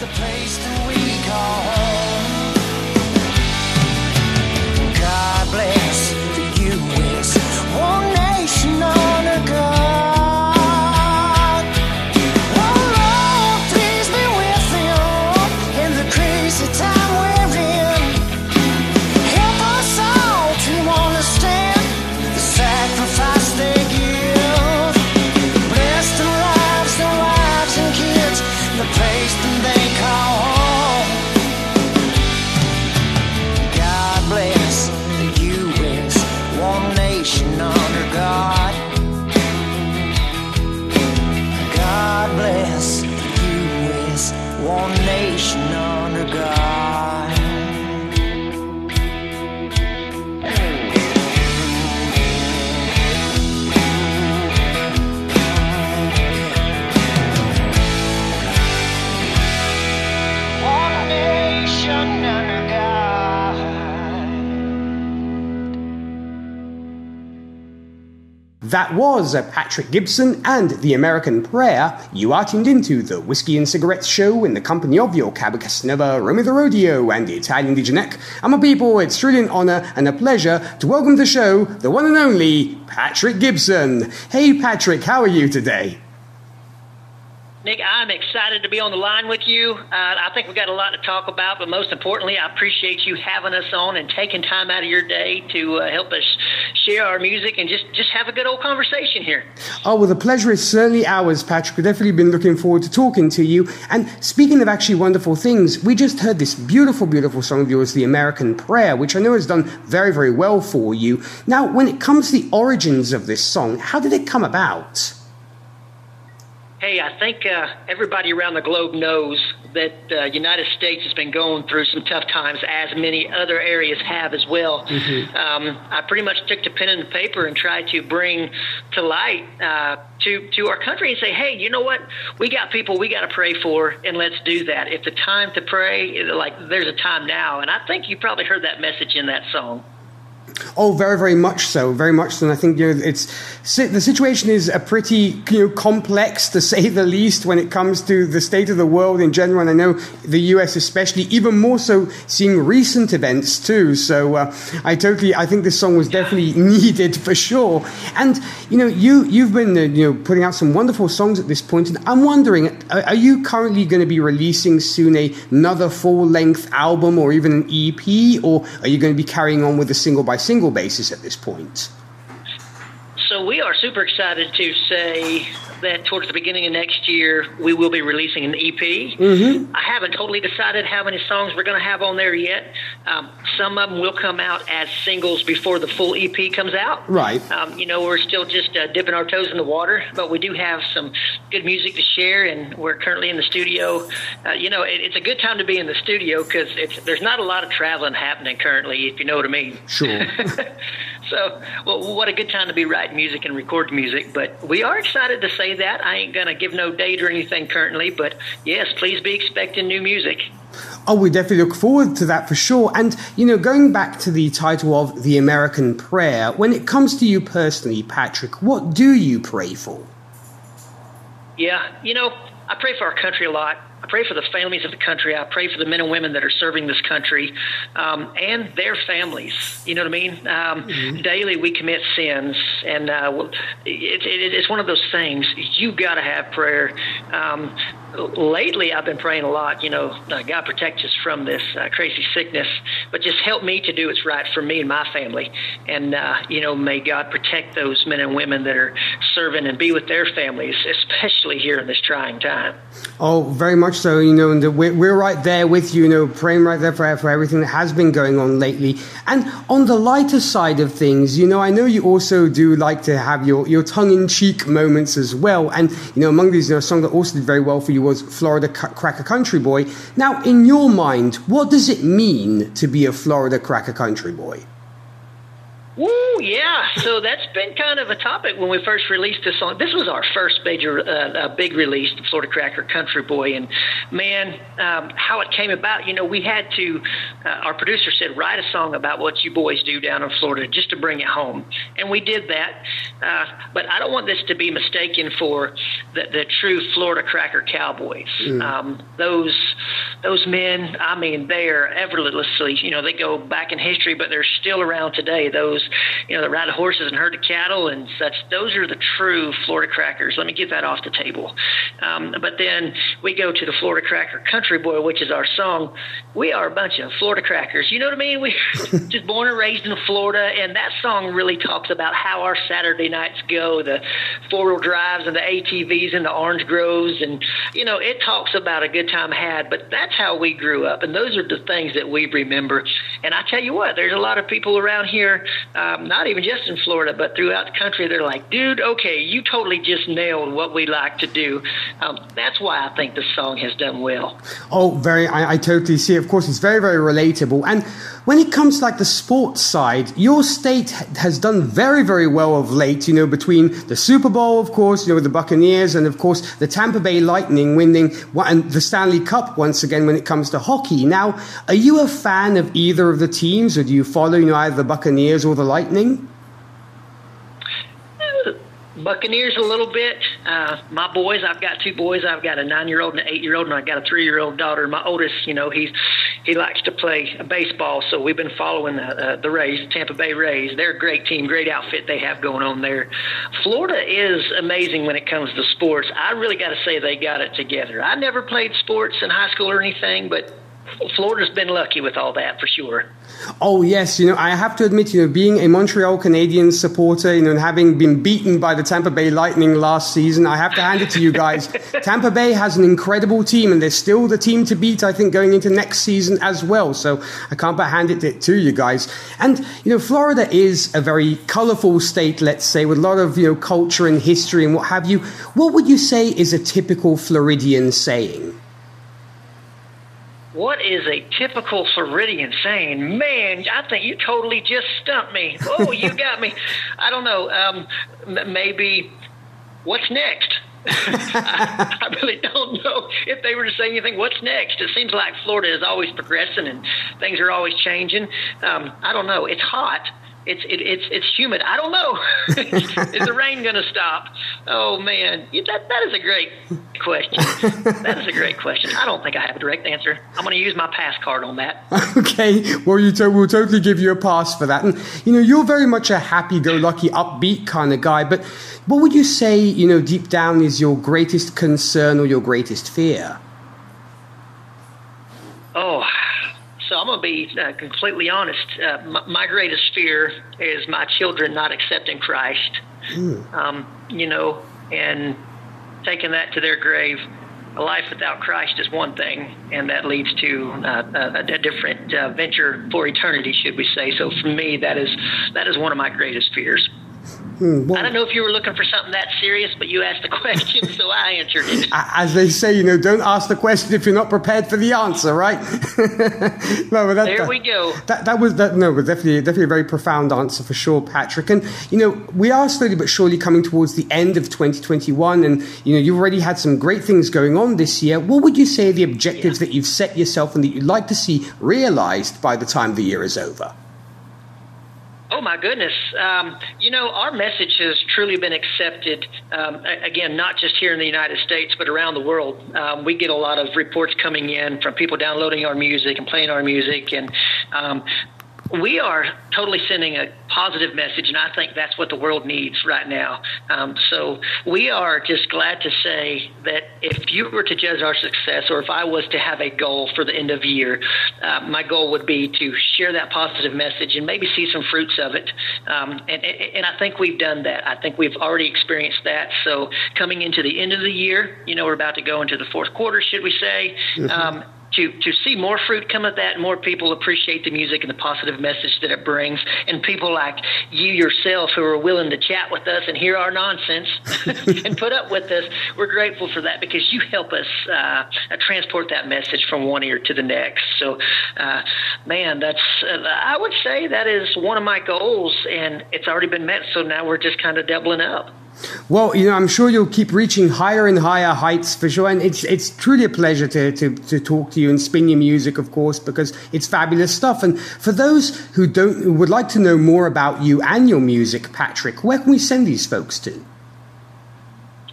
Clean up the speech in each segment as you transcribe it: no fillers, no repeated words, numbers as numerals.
the place that we call home. God bless the U.S., one nation under God. That was Patrick Gibson and The American Prayer. You are tuned into the Whiskey and Cigarettes Show in the company of your Cabo Casanova, Romy the Rodeo, and the Italian Dijanek. And my people, it's truly an honor and a pleasure to welcome to the show the one and only Patrick Gibson. Hey Patrick, how are you today? Nick, I'm excited to be on the line with you. I think we've got a lot to talk about, but most importantly, I appreciate you having us on and taking time out of your day to help us share our music and just have a good old conversation here. Oh, well, the pleasure is certainly ours, Patrick. We've definitely been looking forward to talking to you. And speaking of actually wonderful things, we just heard this beautiful, beautiful song of yours, The American Prayer, which I know has done very, very well for you. Now, when it comes to the origins of this song, how did it come about? Hey, I think everybody around the globe knows that United States has been going through some tough times, as many other areas have as well. Mm-hmm. I pretty much took the pen and paper and tried to bring to light to our country and say, hey, you know what? We got people we got to pray for, and let's do that. If the time to pray, like there's a time now, and I think you probably heard that message in that song. Oh, very, very much so, very much so. And I think, you know, the situation is a pretty, you know, complex, to say the least, when it comes to the state of the world in general. And I know the U.S. especially, even more so seeing recent events too. So I think this song was definitely needed for sure. And, you know, you've been, you know, putting out some wonderful songs at this point. And I'm wondering, are you currently going to be releasing soon another full-length album or even an EP? Or are you going to be carrying on with a single by single basis at this point? So we are super excited to say that towards the beginning of next year, we will be releasing an EP. Mm-hmm. I haven't totally decided how many songs we're going to have on there yet. Some of them will come out as singles before the full EP comes out. Right. You know, we're still just dipping our toes in the water, but we do have some good music to share, and we're currently in the studio. You know, it's a good time to be in the studio because there's not a lot of traveling happening currently, if you know what I mean. Sure. So, well, what a good time to be writing music and record music. But we are excited to say that. I ain't going to give no date or anything currently. But, yes, please be expecting new music. Oh, we definitely look forward to that for sure. And, you know, going back to the title of The American Prayer, when it comes to you personally, Patrick, what do you pray for? Yeah, you know, I pray for our country a lot. I pray for the families of the country. I pray for the men and women that are serving this country and their families. You know what I mean? Mm-hmm. Daily we commit sins, and it's one of those things. You got to have prayer. Lately I've been praying a lot, you know, God protect us from this crazy sickness, but just help me to do what's right for me and my family. And, you know, may God protect those men and women that are serving and be with their families, especially here in this trying time. Oh, very much so, you know, and we're right there with you, you know, praying right there for everything that has been going on lately. And on the lighter side of things, you know, I know you also do like to have your tongue-in-cheek moments as well. And, you know, among these, you know, a song that also did very well for you was Florida Cracker Country Boy. Now, in your mind, what does it mean to be a Florida Cracker Country Boy? Woo! Oh, yeah. So that's been kind of a topic when we first released this song. This was our first major, big release, the Florida Cracker Country Boy. And, man, how it came about, you know, we had to, our producer said, write a song about what you boys do down in Florida just to bring it home. And we did that. But I don't want this to be mistaken for the true Florida Cracker Cowboys. Mm. Those men, I mean, they are effortlessly, you know, they go back in history, but they're still around today. Those, you know, that ride horses and herd of cattle and such, those are the true Florida Crackers. Let me get that off the table. But then we go to the Florida Cracker Country Boy, which is our song. We are a bunch of Florida Crackers. You know what I mean? We just born and raised in Florida, and that song really talks about how our Saturday nights go, the four-wheel drives and the ATVs and the orange groves. And, you know, it talks about a good time had, but that's how we grew up, and those are the things that we remember. And I tell you what, there's a lot of people around here, not even just in Florida, but throughout the country, they're like, dude, okay, you totally just nailed what we like to do. That's why I think the song has done well. Oh, very, I totally see. Of course, it's very, very relatable. And when it comes to like the sports side, your state has done very, very well of late, you know, between the Super Bowl, of course, you know, with the Buccaneers, and of course, the Tampa Bay Lightning winning and the Stanley Cup once again when it comes to hockey. Now, are you a fan of either of the teams, or do you follow, you know, either the Buccaneers or the Lightning? Buccaneers a little bit. My boys, I've got two boys. I've got a 9-year-old and an 8-year-old, and I've got a 3-year-old daughter. My oldest, you know, he likes to play baseball, so we've been following the Rays, Tampa Bay Rays. They're a great team, great outfit they have going on there. Florida is amazing when it comes to sports. I really got to say they got it together. I never played sports in high school or anything, but Florida's been lucky with all that for sure. Oh, yes. You know, I have to admit, you know, being a Montreal Canadiens supporter, you know, and having been beaten by the Tampa Bay Lightning last season, I have to hand it to you guys. Tampa Bay has an incredible team, and they're still the team to beat, I think, going into next season as well. So I can't but hand it to you guys. And, you know, Florida is a very colorful state, let's say, with a lot of, you know, culture and history and what have you. What would you say is a typical Floridian saying? What is a typical Floridian saying? Man, I think you totally just stumped me. Oh, you got me. I don't know. Maybe, what's next? I really don't know if they were to say anything. What's next? It seems like Florida is always progressing and things are always changing. I don't know. It's hot. It's humid. I don't know. Is the rain going to stop? Oh, man. That is a great question. That is a great question. I don't think I have a direct answer. I'm going to use my pass card on that. Okay. Well, we'll totally give you a pass for that. And, you know, you're very much a happy-go-lucky, upbeat kind of guy. But what would you say, you know, deep down is your greatest concern or your greatest fear? Oh, so I'm going to be completely honest. My greatest fear is my children not accepting Christ, you know, and taking that to their grave. A life without Christ is one thing, and that leads to a different venture for eternity, should we say. So for me, that is one of my greatest fears. I don't know if you were looking for something that serious, but you asked the question, so I answered it. As they say, you know, don't ask the question if you're not prepared for the answer, right? No, but there we go. But definitely a very profound answer for sure, Patrick. And, you know, we are slowly but surely coming towards the end of 2021, and, you know, you've already had some great things going on this year. What would you say are the objectives that you've set yourself and that you'd like to see realized by the time the year is over? Oh, my goodness. You know, our message has truly been accepted, again, not just here in the United States, but around the world. We get a lot of reports coming in from people downloading our music and playing our music, and we are totally sending a positive message, and I think that's what the world needs right now. So we are just glad to say that if you were to judge our success, or if I was to have a goal for the end of the year, my goal would be to share that positive message and maybe see some fruits of it. And I think we've done that. I think we've already experienced that. So coming into the end of the year, you know, we're about to go into the fourth quarter, should we say, to see more fruit come of that, and more people appreciate the music and the positive message that it brings, and people like you yourself who are willing to chat with us and hear our nonsense and put up with us. We're grateful for that because you help us transport that message from one ear to the next. So, man, that's I would say that is one of my goals, and it's already been met, so now we're just kind of doubling up. Well, you know, I'm sure you'll keep reaching higher and higher heights for sure. And it's truly a pleasure to talk to you and spin your music, of course, because it's fabulous stuff. And for those who would like to know more about you and your music, Patrick, where can we send these folks to?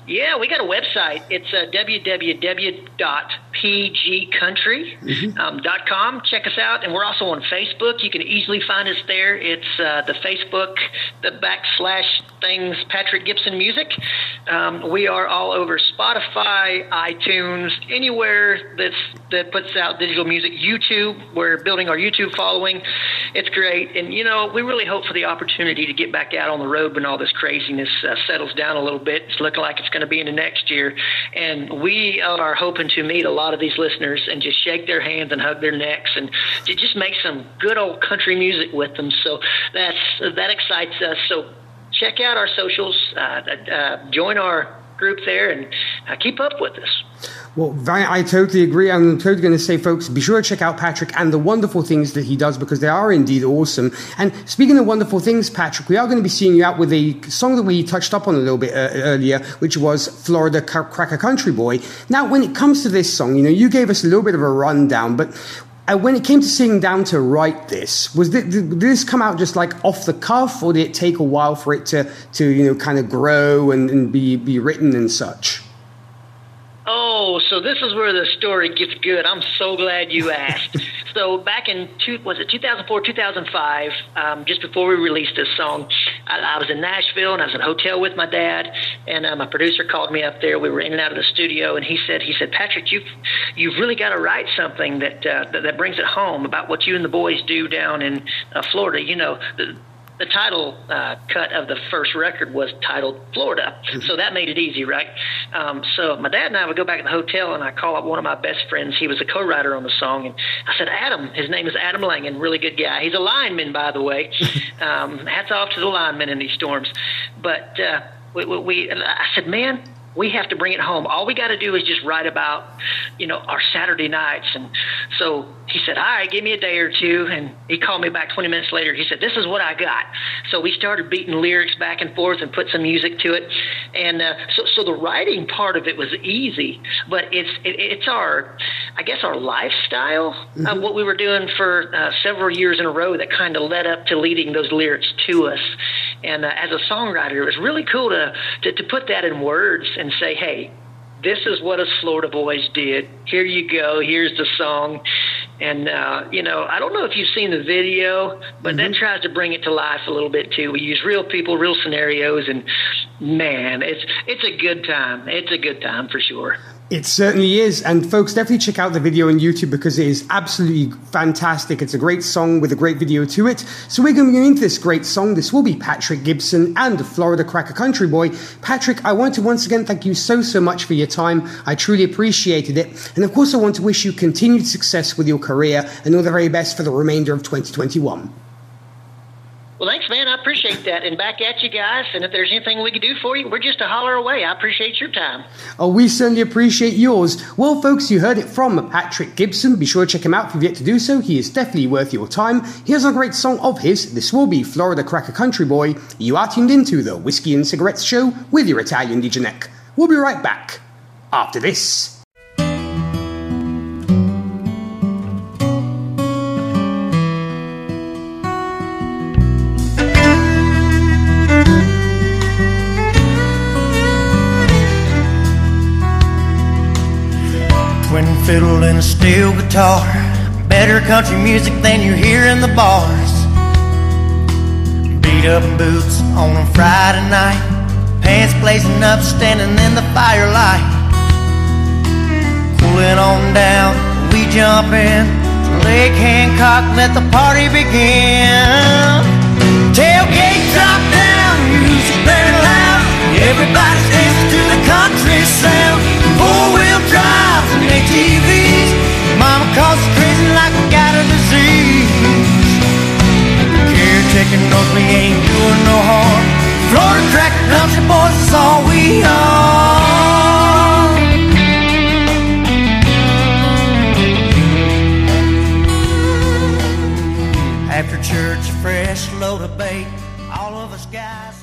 Yeah, we got a website. It's www.pgcountry.com. Check us out. And we're also on Facebook. You can easily find us there. It's the Facebook, /things, Patrick Gibson Music. We are all over Spotify, iTunes, anywhere that puts out digital music. YouTube, we're building our YouTube following. It's great. And, you know, we really hope for the opportunity to get back out on the road when all this craziness settles down a little bit. It's looking like it's going to be in the next year. And we are hoping to meet a lot of these listeners and just shake their hands and hug their necks and to just make some good old country music with them. So that excites us. So check out our socials, join our group there, and keep up with us. Well, I totally agree. I'm totally going to say, folks, be sure to check out Patrick and the wonderful things that he does, because they are indeed awesome. And speaking of wonderful things, Patrick, we are going to be seeing you out with a song that we touched up on a little bit earlier, which was Florida Cracker Country Boy. Now, when it comes to this song, you know, you gave us a little bit of a rundown, but when it came to sitting down to write this, did this come out just like off the cuff, or did it take a while for it to you know, kind of grow and be written and such? Oh, so this is where the story gets good. I'm so glad you asked. So back in, 2004, 2005, just before we released this song, I was in Nashville, and I was in a hotel with my dad, and my producer called me up there. We were in and out of the studio, and he said, Patrick, you've really got to write something that brings it home about what you and the boys do down in Florida. You know, the title cut of the first record was titled Florida, so that made it easy, right? So my dad and I would go back to the hotel, and I call up one of my best friends. He was a co-writer on the song, and I said, Adam, his name is Adam Langen, really good guy. He's a lineman, by the way. Hats off to the linemen in these storms. But I said, man, we have to bring it home. All we got to do is just write about, you know, our Saturday nights. And so he said, all right, give me a day or two. And he called me back 20 minutes later. He said, this is what I got. So we started beating lyrics back and forth and put some music to it. And so the writing part of it was easy, but it's our, I guess, our lifestyle, what we were doing for several years in a row that kind of led up to leading those lyrics to us. And as a songwriter, it was really cool to put that in words and say, hey, this is what us Florida boys did. Here you go. Here's the song. And, you know, I don't know if you've seen the video, but that tries to bring it to life a little bit, too. We use real people, real scenarios, and, man, it's a good time. It's a good time for sure. It certainly is. And folks, definitely check out the video on YouTube because it is absolutely fantastic. It's a great song with a great video to it. So we're going to go into this great song. This will be Patrick Gibson and the Florida Cracker Country Boy. Patrick, I want to once again thank you so much for your time. I truly appreciated it. And of course, I want to wish you continued success with your career and all the very best for the remainder of 2021. Well, thanks, man. I appreciate that. And back at you guys. And if there's anything we can do for you, we're just a holler away. I appreciate your time. Oh, we certainly appreciate yours. Well, folks, you heard it from Patrick Gibson. Be sure to check him out if you've yet to do so. He is definitely worth your time. Here's a great song of his. This will be Florida Cracker Country Boy. You are tuned into the Whiskey and Cigarettes Show with your Italian DJNek. We'll be right back after this. Fiddle and a steel guitar, better country music than you hear in the bars. Beat up boots on a Friday night, pants blazing up, standing in the firelight. Cooling on down, we jump in to Lake Hancock, let the party begin. Tailgate drop down, music playing loud, everybody's dancing to the country sound. Four-wheel drives and ATVs, mama the skies